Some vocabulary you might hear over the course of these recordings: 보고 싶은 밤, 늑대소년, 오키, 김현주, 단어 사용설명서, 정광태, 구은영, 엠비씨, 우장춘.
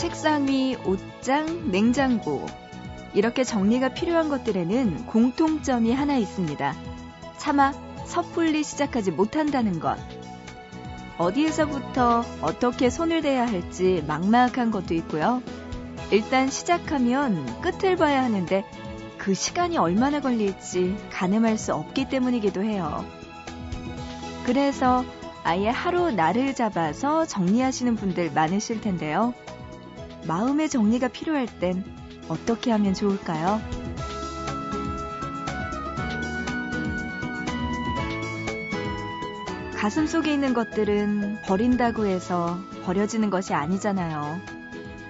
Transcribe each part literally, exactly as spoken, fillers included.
책상 위, 옷장, 냉장고 이렇게 정리가 필요한 것들에는 공통점이 하나 있습니다. 차마 섣불리 시작하지 못한다는 것. 어디에서부터 어떻게 손을 대야 할지 막막한 것도 있고요. 일단 시작하면 끝을 봐야 하는데 그 시간이 얼마나 걸릴지 가늠할 수 없기 때문이기도 해요. 그래서 아예 하루 날을 잡아서 정리하시는 분들 많으실 텐데요. 마음의 정리가 필요할 땐 어떻게 하면 좋을까요? 가슴 속에 있는 것들은 버린다고 해서 버려지는 것이 아니잖아요.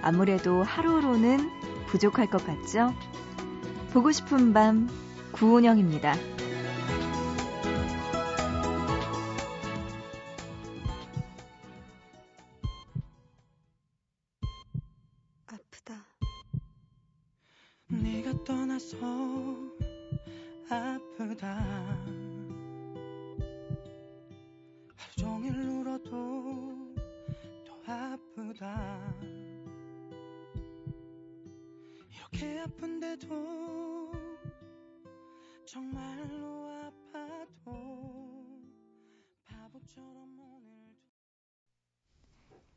아무래도 하루로는 부족할 것 같죠? 보고 싶은 밤, 구은영입니다. 아프다. 네가 떠나서 아프다. 하루 종일 울어도 더 아프다. 이렇게 아픈데도 정말로 아파도 바보처럼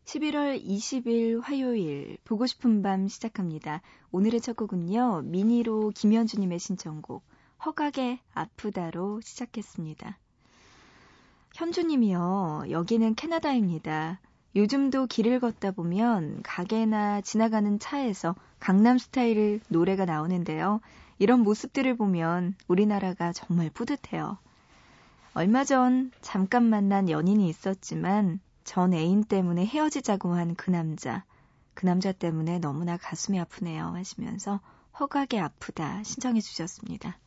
십일월 이십일 화요일 보고 싶은 밤 시작합니다. 오늘의 첫 곡은요. 미니로 김현주님의 신청곡 허각의 아프다로 시작했습니다. 현주님이요. 여기는 캐나다입니다. 요즘도 길을 걷다 보면 가게나 지나가는 차에서 강남스타일 노래가 나오는데요. 이런 모습들을 보면 우리나라가 정말 뿌듯해요. 얼마 전 잠깐 만난 연인이 있었지만 전 애인 때문에 헤어지자고 한 그 남자. 그 남자 때문에 너무나 가슴이 아프네요 하시면서 허각에 아프다 신청해 주셨습니다.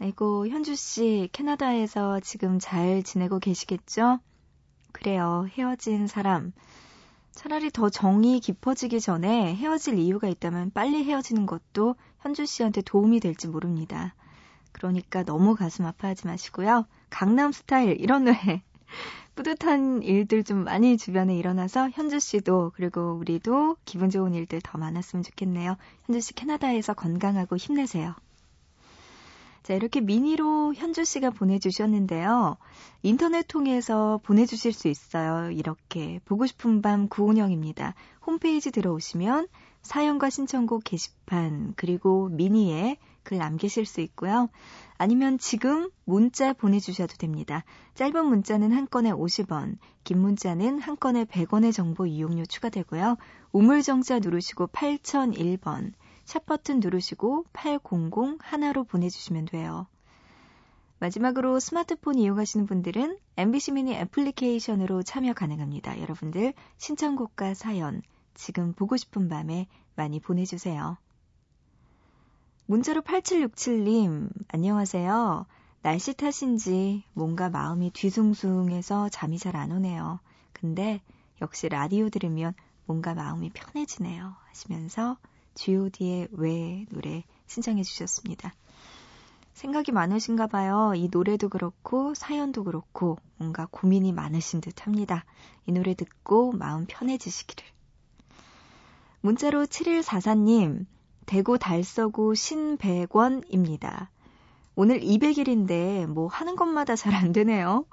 아이고 현주 씨 캐나다에서 지금 잘 지내고 계시겠죠? 그래요. 헤어진 사람. 차라리 더 정이 깊어지기 전에 헤어질 이유가 있다면 빨리 헤어지는 것도 현주 씨한테 도움이 될지 모릅니다. 그러니까 너무 가슴 아파하지 마시고요. 강남스타일 이런 노래. 뿌듯한 일들 좀 많이 주변에 일어나서 현주씨도 그리고 우리도 기분 좋은 일들 더 많았으면 좋겠네요. 현주씨 캐나다에서 건강하고 힘내세요. 자 이렇게 미니로 현주씨가 보내주셨는데요. 인터넷 통해서 보내주실 수 있어요. 이렇게 보고 싶은 밤 구은영입니다. 홈페이지 들어오시면 사연과 신청곡 게시판 그리고 미니에 글 남기실 수 있고요. 아니면 지금 문자 보내주셔도 됩니다. 짧은 문자는 한 건에 오십 원, 긴 문자는 한 건에 백 원의 정보 이용료 추가되고요. 우물정자 누르시고 팔공공일 번, 샵버튼 누르시고 팔공공일로 보내주시면 돼요. 마지막으로 스마트폰 이용하시는 분들은 엠비씨 미니 애플리케이션으로 참여 가능합니다. 여러분들 신청곡과 사연, 지금 보고 싶은 밤에 많이 보내주세요. 문자로 팔칠육칠 님, 안녕하세요. 날씨 탓인지 뭔가 마음이 뒤숭숭해서 잠이 잘 안 오네요. 근데 역시 라디오 들으면 뭔가 마음이 편해지네요. 하시면서 지오디의 왜 노래 신청해 주셨습니다. 생각이 많으신가 봐요. 이 노래도 그렇고 사연도 그렇고 뭔가 고민이 많으신 듯 합니다. 이 노래 듣고 마음 편해지시기를. 문자로 칠일사사 님, 대구 달서구 신백원입니다. 오늘 이백 일인데 뭐 하는 것마다 잘 안 되네요.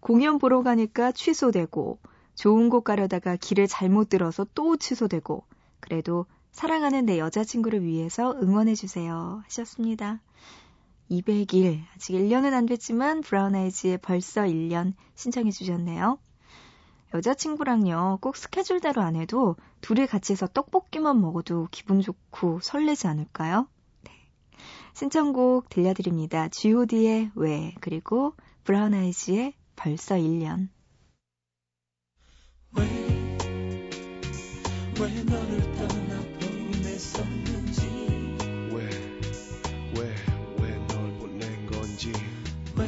공연 보러 가니까 취소되고 좋은 곳 가려다가 길을 잘못 들어서 또 취소되고 그래도 사랑하는 내 여자친구를 위해서 응원해주세요 하셨습니다. 이백 일, 아직 일 년은 안 됐지만 브라운 아이즈의 벌써 일 년 신청해 주셨네요. 여자친구랑요 꼭 스케줄대로 안 해도 둘이 같이 해서 떡볶이만 먹어도 기분 좋고 설레지 않을까요? 네. 신청곡 들려드립니다. 지오디의 왜 그리고 브라운 아이즈의 벌써 일 년. 왜, 왜 너를 떠나 보냈었는지 왜, 왜, 왜 널 보낸 건지 왜,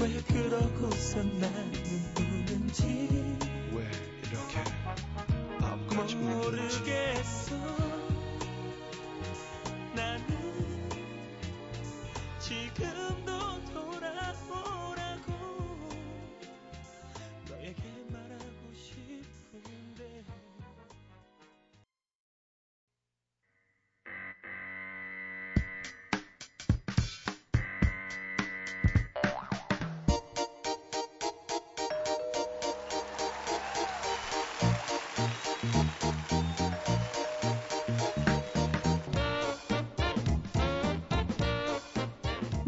왜 그러고서 난 왜 이렇게 마음까지 모르겠어 나는 지금도 돌아오라고 너에게 말하고 싶은데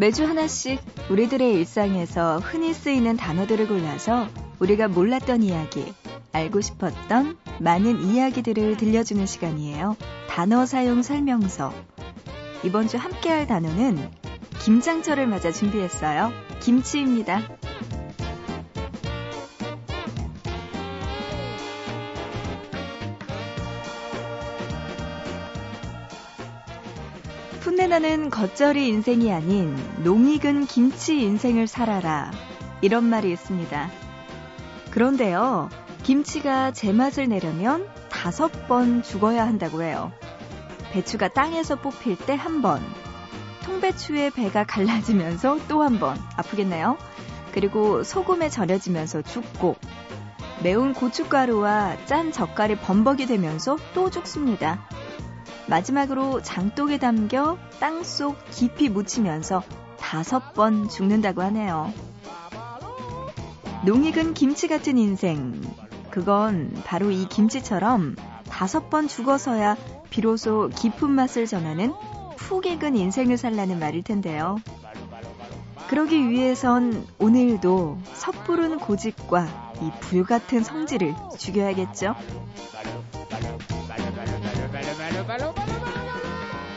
매주 하나씩 우리들의 일상에서 흔히 쓰이는 단어들을 골라서 우리가 몰랐던 이야기, 알고 싶었던 많은 이야기들을 들려주는 시간이에요. 단어 사용 설명서. 이번 주 함께할 단어는 김장철을 맞아 준비했어요. 김치입니다. 풋내나는 겉절이 인생이 아닌 농익은 김치 인생을 살아라, 이런 말이 있습니다. 그런데요, 김치가 제맛을 내려면 다섯 번 죽어야 한다고 해요. 배추가 땅에서 뽑힐 때 한 번, 통배추의 배가 갈라지면서 또 한 번, 아프겠네요. 그리고 소금에 절여지면서 죽고, 매운 고춧가루와 짠 젓갈이 범벅이 되면서 또 죽습니다. 마지막으로 장독에 담겨 땅속 깊이 묻히면서 다섯 번 죽는다고 하네요. 농익은 김치 같은 인생. 그건 바로 이 김치처럼 다섯 번 죽어서야 비로소 깊은 맛을 전하는 푹 익은 인생을 살라는 말일 텐데요. 그러기 위해선 오늘도 섣부른 고집과 이 불 같은 성질을 죽여야겠죠.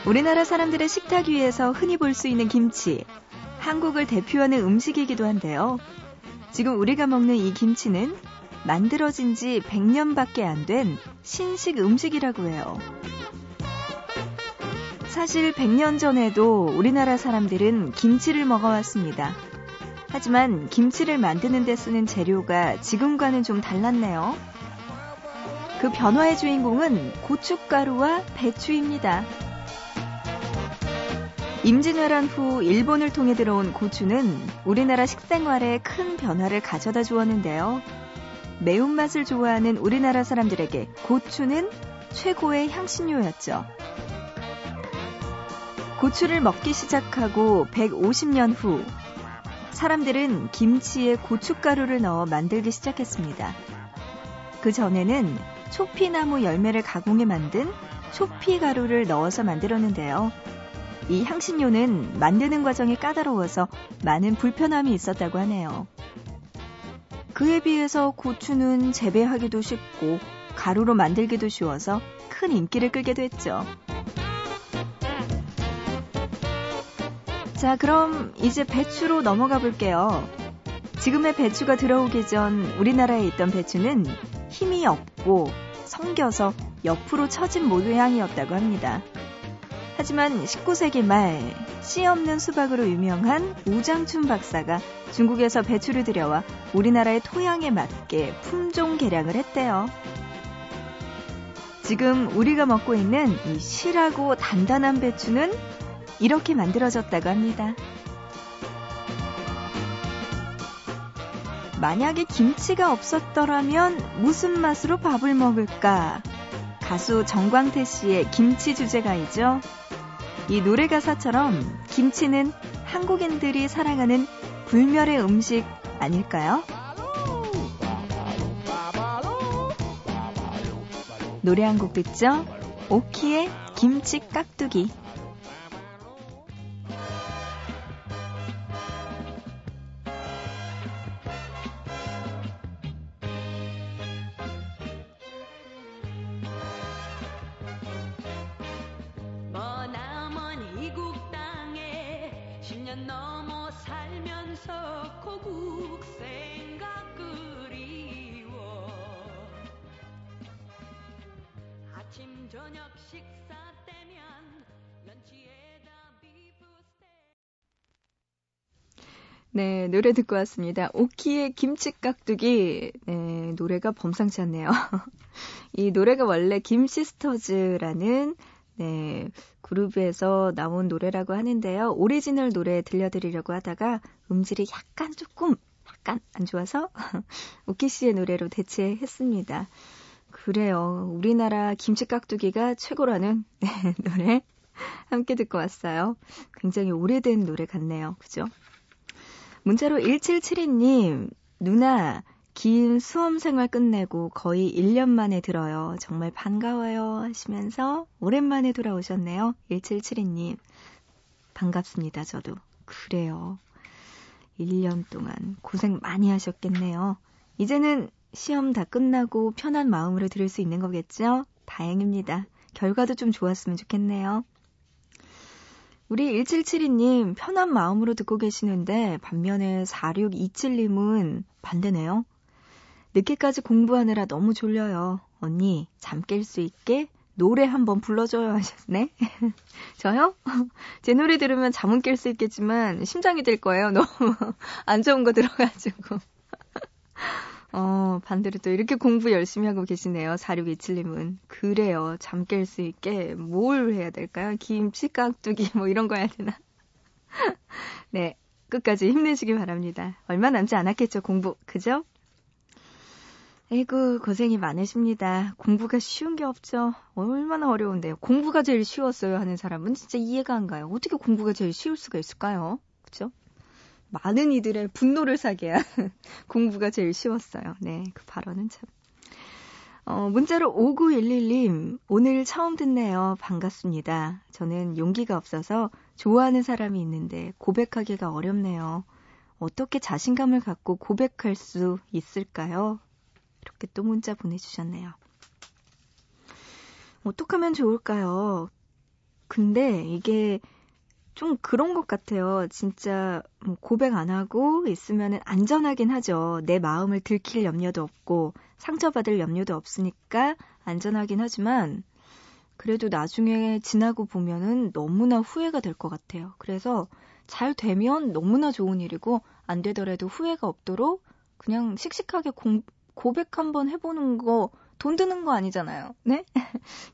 우리나라 사람들의 식탁 위에서 흔히 볼 수 있는 김치, 한국을 대표하는 음식이기도 한데요. 지금 우리가 먹는 이 김치는 만들어진 지 백 년밖에 안 된 신식 음식이라고 해요. 사실 백 년 전에도 우리나라 사람들은 김치를 먹어왔습니다. 하지만 김치를 만드는 데 쓰는 재료가 지금과는 좀 달랐네요. 그 변화의 주인공은 고춧가루와 배추입니다. 임진왜란 후 일본을 통해 들어온 고추는 우리나라 식생활에 큰 변화를 가져다 주었는데요. 매운맛을 좋아하는 우리나라 사람들에게 고추는 최고의 향신료였죠. 고추를 먹기 시작하고 백오십 년 후 사람들은 김치에 고춧가루를 넣어 만들기 시작했습니다. 그 전에는 초피나무 열매를 가공해 만든 초피가루를 넣어서 만들었는데요. 이 향신료는 만드는 과정이 까다로워서 많은 불편함이 있었다고 하네요. 그에 비해서 고추는 재배하기도 쉽고 가루로 만들기도 쉬워서 큰 인기를 끌게 됐죠. 자, 그럼 이제 배추로 넘어가 볼게요. 지금의 배추가 들어오기 전 우리나라에 있던 배추는 힘이 없고 성겨서 옆으로 처진 모양이었다고 합니다. 하지만 십구 세기 말, 씨 없는 수박으로 유명한 우장춘 박사가 중국에서 배추를 들여와 우리나라의 토양에 맞게 품종 개량을 했대요. 지금 우리가 먹고 있는 이 실하고 단단한 배추는 이렇게 만들어졌다고 합니다. 만약에 김치가 없었더라면 무슨 맛으로 밥을 먹을까? 가수 정광태 씨의 김치 주제가이죠. 이 노래 가사처럼 김치는 한국인들이 사랑하는 불멸의 음식 아닐까요? 노래 한 곡 듣죠? 오키의 김치 깍두기. 넘어 살면서 고국 생각 그리워 아침 저녁 식사 때면 연지에다 비프스테. 네, 노래 듣고 왔습니다. 오키의 김치깍두기. 네, 노래가 범상치 않네요. 이 노래가 원래 김시스터즈라는 네, 그룹에서 나온 노래라고 하는데요. 오리지널 노래 들려드리려고 하다가 음질이 약간 조금 약간 안 좋아서 오키 씨의 노래로 대체했습니다. 그래요. 우리나라 김치깍두기가 최고라는 네, 노래 함께 듣고 왔어요. 굉장히 오래된 노래 같네요. 그죠? 문자로 일칠칠이 님, 누나 긴 수험생활 끝내고 거의 일 년 만에 들어요. 정말 반가워요 하시면서 오랜만에 돌아오셨네요. 일칠칠이 님. 반갑습니다. 저도. 그래요. 일 년 동안 고생 많이 하셨겠네요. 이제는 시험 다 끝나고 편한 마음으로 들을 수 있는 거겠죠? 다행입니다. 결과도 좀 좋았으면 좋겠네요. 우리 일칠칠이 님 편한 마음으로 듣고 계시는데 반면에 사육이칠 님은 반대네요. 늦게까지 공부하느라 너무 졸려요. 언니 잠 깰 수 있게 노래 한번 불러줘요 하셨네. 저요? 제 노래 들으면 잠은 깰 수 있겠지만 심장이 될 거예요. 너무 안 좋은 거 들어가지고. 어, 반대로 또 이렇게 공부 열심히 하고 계시네요. 사육이칠 님은. 그래요. 잠 깰 수 있게 뭘 해야 될까요? 김치, 깍두기 뭐 이런 거 해야 되나? 네, 끝까지 힘내시기 바랍니다. 얼마 남지 않았겠죠, 공부. 그죠? 아이고, 고생이 많으십니다. 공부가 쉬운 게 없죠. 얼마나 어려운데요. 공부가 제일 쉬웠어요 하는 사람은 진짜 이해가 안 가요. 어떻게 공부가 제일 쉬울 수가 있을까요? 그렇죠? 많은 이들의 분노를 사게 한 공부가 제일 쉬웠어요. 네, 그 발언은 참. 어, 문자로 오구일일 님, 오늘 처음 듣네요. 반갑습니다. 저는 용기가 없어서 좋아하는 사람이 있는데 고백하기가 어렵네요. 어떻게 자신감을 갖고 고백할 수 있을까요? 이렇게 또 문자 보내주셨네요. 어떻게 하면 좋을까요? 근데 이게 좀 그런 것 같아요. 진짜 고백 안 하고 있으면 안전하긴 하죠. 내 마음을 들킬 염려도 없고 상처받을 염려도 없으니까 안전하긴 하지만 그래도 나중에 지나고 보면은 너무나 후회가 될 것 같아요. 그래서 잘 되면 너무나 좋은 일이고 안 되더라도 후회가 없도록 그냥 씩씩하게 공, 고백 한번 해보는 거 돈 드는 거 아니잖아요. 네?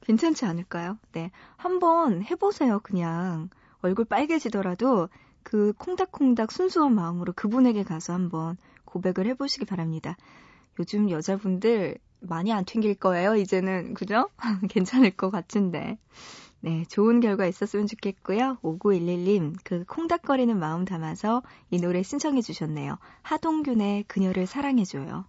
괜찮지 않을까요? 네, 한번 해보세요. 그냥. 얼굴 빨개지더라도 그 콩닥콩닥 순수한 마음으로 그분에게 가서 한번 고백을 해보시기 바랍니다. 요즘 여자분들 많이 안 튕길 거예요. 이제는 그죠? 괜찮을 것 같은데. 네, 좋은 결과 있었으면 좋겠고요. 오구일일 님, 그 콩닥거리는 마음 담아서 이 노래 신청해 주셨네요. 하동균의 그녀를 사랑해줘요.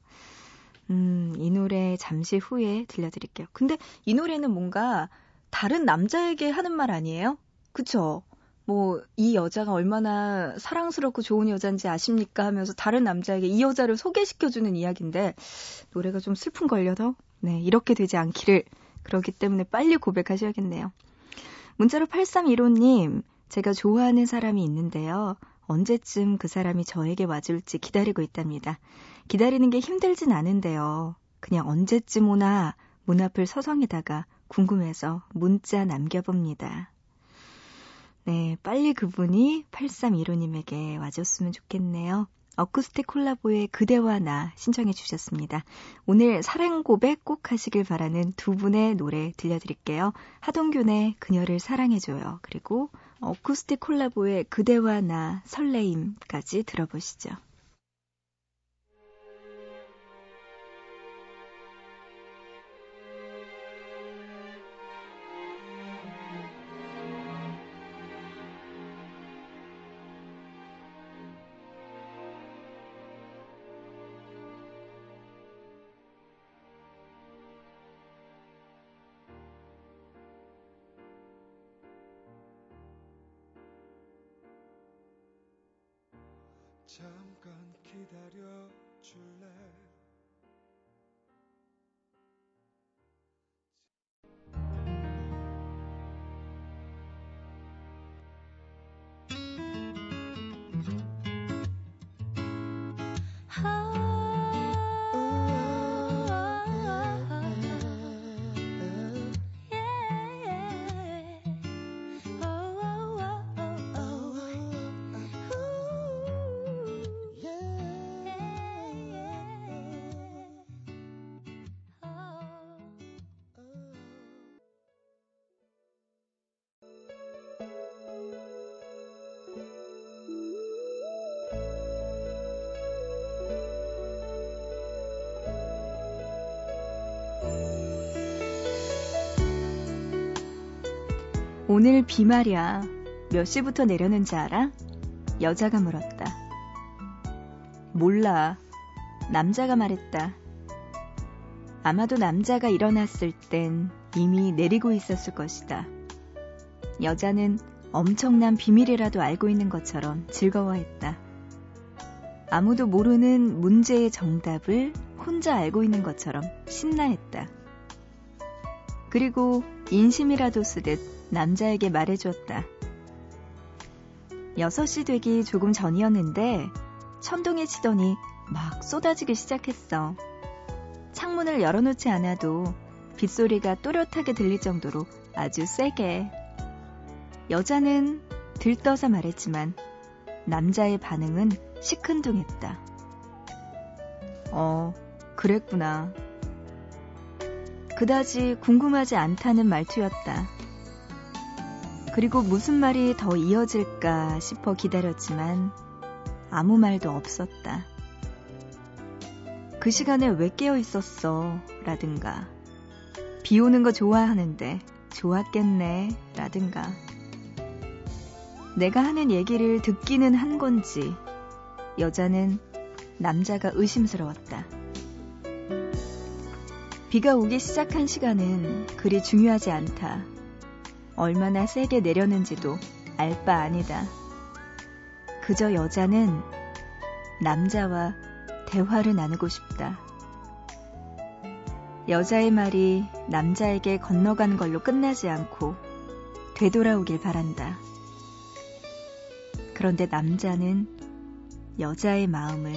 음, 이 노래 잠시 후에 들려드릴게요. 근데 이 노래는 뭔가 다른 남자에게 하는 말 아니에요? 그쵸? 뭐 이 여자가 얼마나 사랑스럽고 좋은 여잔지 아십니까? 하면서 다른 남자에게 이 여자를 소개시켜주는 이야기인데 노래가 좀 슬픈 걸려서 네 이렇게 되지 않기를 그렇기 때문에 빨리 고백하셔야겠네요. 문자로 팔삼일오 님 제가 좋아하는 사람이 있는데요. 언제쯤 그 사람이 저에게 와줄지 기다리고 있답니다. 기다리는 게 힘들진 않은데요. 그냥 언제쯤 오나 문 앞을 서성이다가 궁금해서 문자 남겨봅니다. 네, 빨리 그분이 팔삼일오 님에게 와줬으면 좋겠네요. 어쿠스틱 콜라보의 그대와 나 신청해 주셨습니다. 오늘 사랑 고백 꼭 하시길 바라는 두 분의 노래 들려드릴게요. 하동균의 그녀를 사랑해줘요. 그리고 어쿠스틱 콜라보의 그대와 나 설레임까지 들어보시죠. 잠깐 기다려 줄래? 오늘 비 말이야. 몇 시부터 내려는지 알아? 여자가 물었다. 몰라. 남자가 말했다. 아마도 남자가 일어났을 땐 이미 내리고 있었을 것이다. 여자는 엄청난 비밀이라도 알고 있는 것처럼 즐거워했다. 아무도 모르는 문제의 정답을 혼자 알고 있는 것처럼 신나했다. 그리고 인심이라도 쓰듯 남자에게 말해주었다. 여섯 시 되기 조금 전이었는데 천둥이 치더니 막 쏟아지기 시작했어. 창문을 열어놓지 않아도 빗소리가 또렷하게 들릴 정도로 아주 세게. 여자는 들떠서 말했지만 남자의 반응은 시큰둥했다. 어, 그랬구나. 그다지 궁금하지 않다는 말투였다. 그리고 무슨 말이 더 이어질까 싶어 기다렸지만 아무 말도 없었다. 그 시간에 왜 깨어 있었어? 라든가 비 오는 거 좋아하는데 좋았겠네? 라든가 내가 하는 얘기를 듣기는 한 건지 여자는 남자가 의심스러웠다. 비가 오기 시작한 시간은 그리 중요하지 않다. 얼마나 세게 내렸는지도 알 바 아니다. 그저 여자는 남자와 대화를 나누고 싶다. 여자의 말이 남자에게 건너간 걸로 끝나지 않고 되돌아오길 바란다. 그런데 남자는 여자의 마음을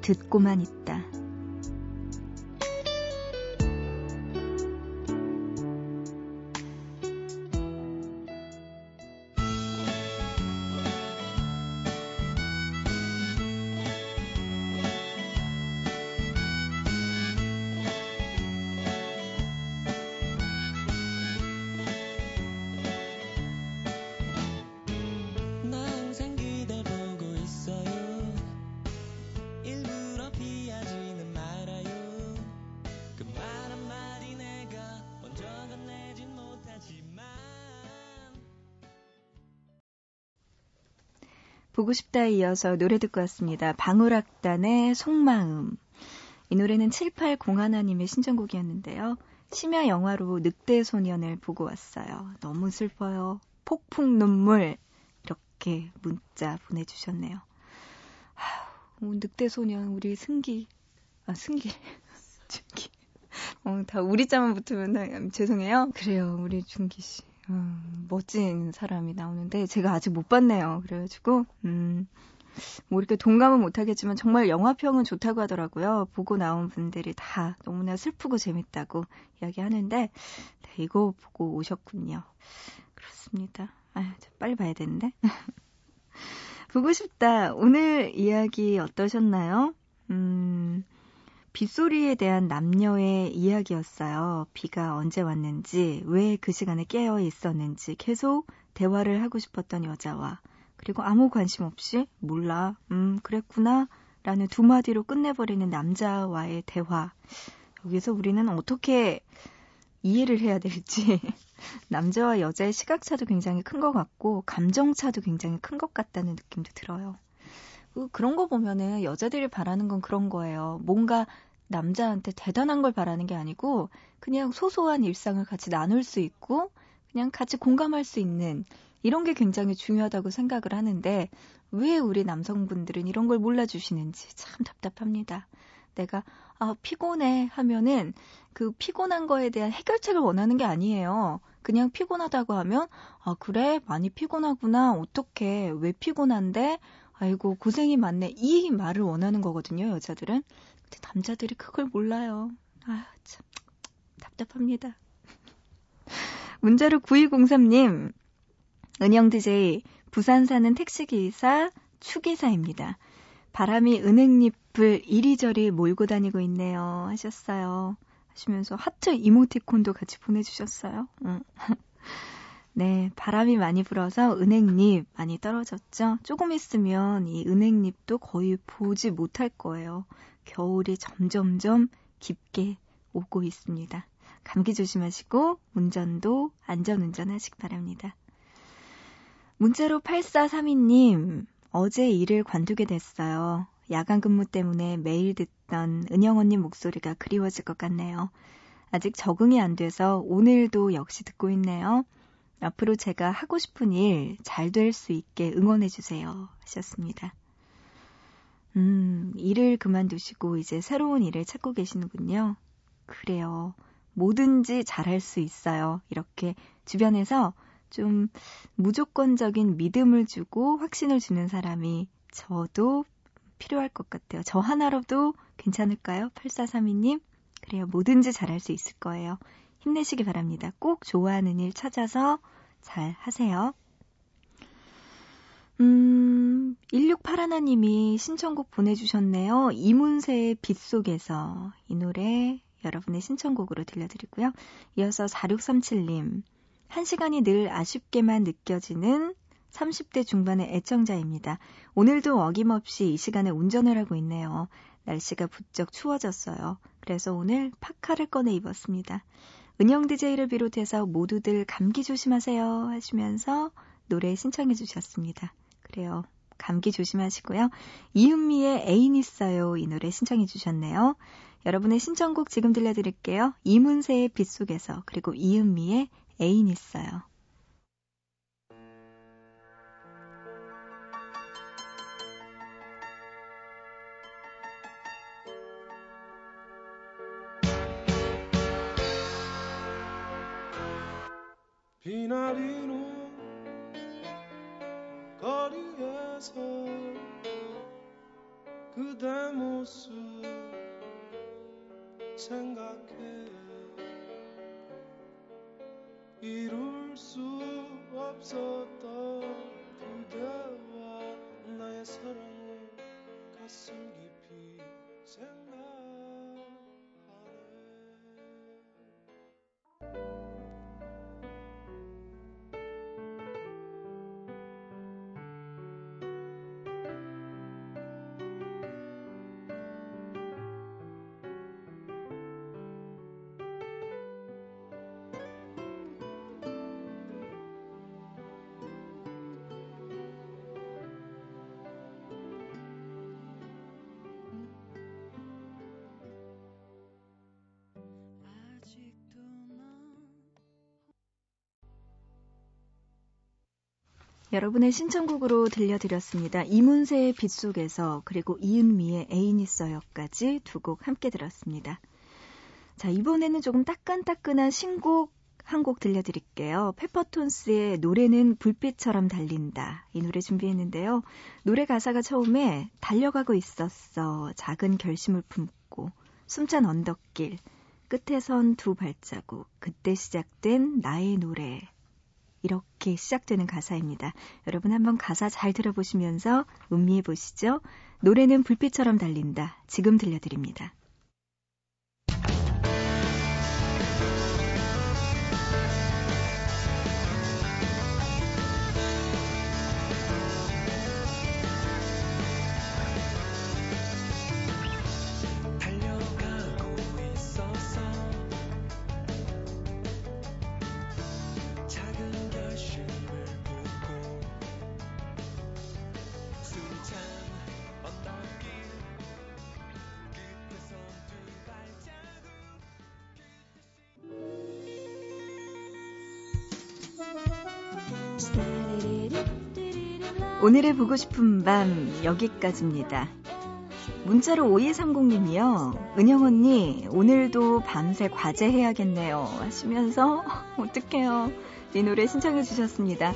듣고만 있다. 보고 싶다에 이어서 노래 듣고 왔습니다. 방울악단의 속마음. 이 노래는 칠팔공일 님의 신청곡이었는데요. 심야 영화로 늑대소년을 보고 왔어요. 너무 슬퍼요. 폭풍 눈물. 이렇게 문자 보내주셨네요. 아유, 늑대소년 우리 승기. 아 승기. 준기. 어, 다 우리 자만 붙으면 죄송해요. 그래요. 우리 준기 씨. 음, 멋진 사람이 나오는데 제가 아직 못 봤네요. 그래가지고 음, 뭐 이렇게 동감은 못하겠지만 정말 영화평은 좋다고 하더라고요. 보고 나온 분들이 다 너무나 슬프고 재밌다고 이야기하는데 네, 이거 보고 오셨군요. 그렇습니다. 아, 빨리 봐야 되는데. 보고 싶다. 오늘 이야기 어떠셨나요? 음... 빗소리에 대한 남녀의 이야기였어요. 비가 언제 왔는지, 왜 그 시간에 깨어 있었는지 계속 대화를 하고 싶었던 여자와 그리고 아무 관심 없이 몰라, 음 그랬구나 라는 두 마디로 끝내버리는 남자와의 대화. 여기서 우리는 어떻게 이해를 해야 될지 남자와 여자의 시각차도 굉장히 큰 것 같고 감정차도 굉장히 큰 것 같다는 느낌도 들어요. 그런 거 보면은 여자들이 바라는 건 그런 거예요. 뭔가 남자한테 대단한 걸 바라는 게 아니고 그냥 소소한 일상을 같이 나눌 수 있고 그냥 같이 공감할 수 있는 이런 게 굉장히 중요하다고 생각을 하는데 왜 우리 남성분들은 이런 걸 몰라주시는지 참 답답합니다. 내가 아, 피곤해 하면은 그 피곤한 거에 대한 해결책을 원하는 게 아니에요. 그냥 피곤하다고 하면 아 그래? 많이 피곤하구나. 어떡해? 왜 피곤한데? 아이고 고생이 많네 이 말을 원하는 거거든요 여자들은. 근데 남자들이 그걸 몰라요. 아 참 답답합니다. 문자로 구이공삼 님 은영 디제이 부산 사는 택시기사 추기사입니다. 바람이 은행잎을 이리저리 몰고 다니고 있네요 하셨어요. 하시면서 하트 이모티콘도 같이 보내주셨어요. 응. 네, 바람이 많이 불어서 은행잎 많이 떨어졌죠. 조금 있으면 이 은행잎도 거의 보지 못할 거예요. 겨울이 점점점 깊게 오고 있습니다. 감기 조심하시고 운전도 안전운전하시기 바랍니다. 문자로 팔사삼이 님, 어제 일을 관두게 됐어요. 야간 근무 때문에 매일 듣던 은영 언니 목소리가 그리워질 것 같네요. 아직 적응이 안 돼서 오늘도 역시 듣고 있네요. 앞으로 제가 하고 싶은 일 잘 될 수 있게 응원해 주세요 하셨습니다. 음, 일을 그만두시고 이제 새로운 일을 찾고 계시는군요. 그래요. 뭐든지 잘할 수 있어요. 이렇게 주변에서 좀 무조건적인 믿음을 주고 확신을 주는 사람이 저도 필요할 것 같아요. 저 하나로도 괜찮을까요? 팔사삼이 님. 그래요. 뭐든지 잘할 수 있을 거예요. 힘내시기 바랍니다. 꼭 좋아하는 일 찾아서 잘 하세요. 음, 일육팔일 님이 신청곡 보내주셨네요. 이문세의 빛 속에서 이 노래 여러분의 신청곡으로 들려드리고요. 이어서 사육삼칠 님. 한 시간이 늘 아쉽게만 느껴지는 삼십 대 중반의 애청자입니다. 오늘도 어김없이 이 시간에 운전을 하고 있네요. 날씨가 부쩍 추워졌어요. 그래서 오늘 파카를 꺼내 입었습니다. 은영 디제이를 비롯해서 모두들 감기 조심하세요 하시면서 노래 신청해 주셨습니다. 그래요. 감기 조심하시고요. 이은미의 애인 있어요. 이 노래 신청해 주셨네요. 여러분의 신청곡 지금 들려드릴게요. 이문세의 빛 속에서 그리고 이은미의 애인 있어요. 비나리는 거리에서 그대 모습 생각해 이룰 수 없었던 그대와 나의 사랑을 가슴 깊이 생각하네. 여러분의 신청곡으로 들려드렸습니다. 이문세의 빛 속에서 그리고 이은미의 애인 있어요까지 두 곡 함께 들었습니다. 자, 이번에는 조금 따끈따끈한 신곡 한 곡 들려드릴게요. 페퍼톤스의 노래는 불빛처럼 달린다. 이 노래 준비했는데요. 노래 가사가 처음에 달려가고 있었어. 작은 결심을 품고 숨찬 언덕길. 끝에 선 두 발자국. 그때 시작된 나의 노래. 이렇게 시작되는 가사입니다. 여러분 한번 가사 잘 들어보시면서 음미해 보시죠. 노래는 불빛처럼 달린다. 지금 들려드립니다. 오늘의 보고 싶은 밤 여기까지입니다. 문자로 오이삼공 님이요. 은영 언니 오늘도 밤새 과제해야겠네요 하시면서 어떡해요. 이 노래 신청해 주셨습니다.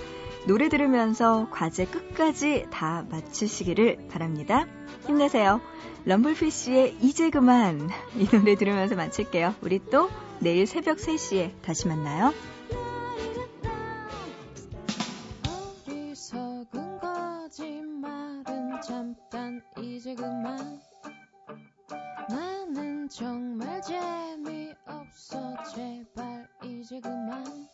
노래 들으면서 과제 끝까지 다 마치시기를 바랍니다. 힘내세요. 럼블피쉬의 이제 그만 이 노래 들으면서 마칠게요. 우리 또 내일 새벽 세 시에 다시 만나요. 잠깐 이제 그만 나는 정말 재미없어 제발 이제 그만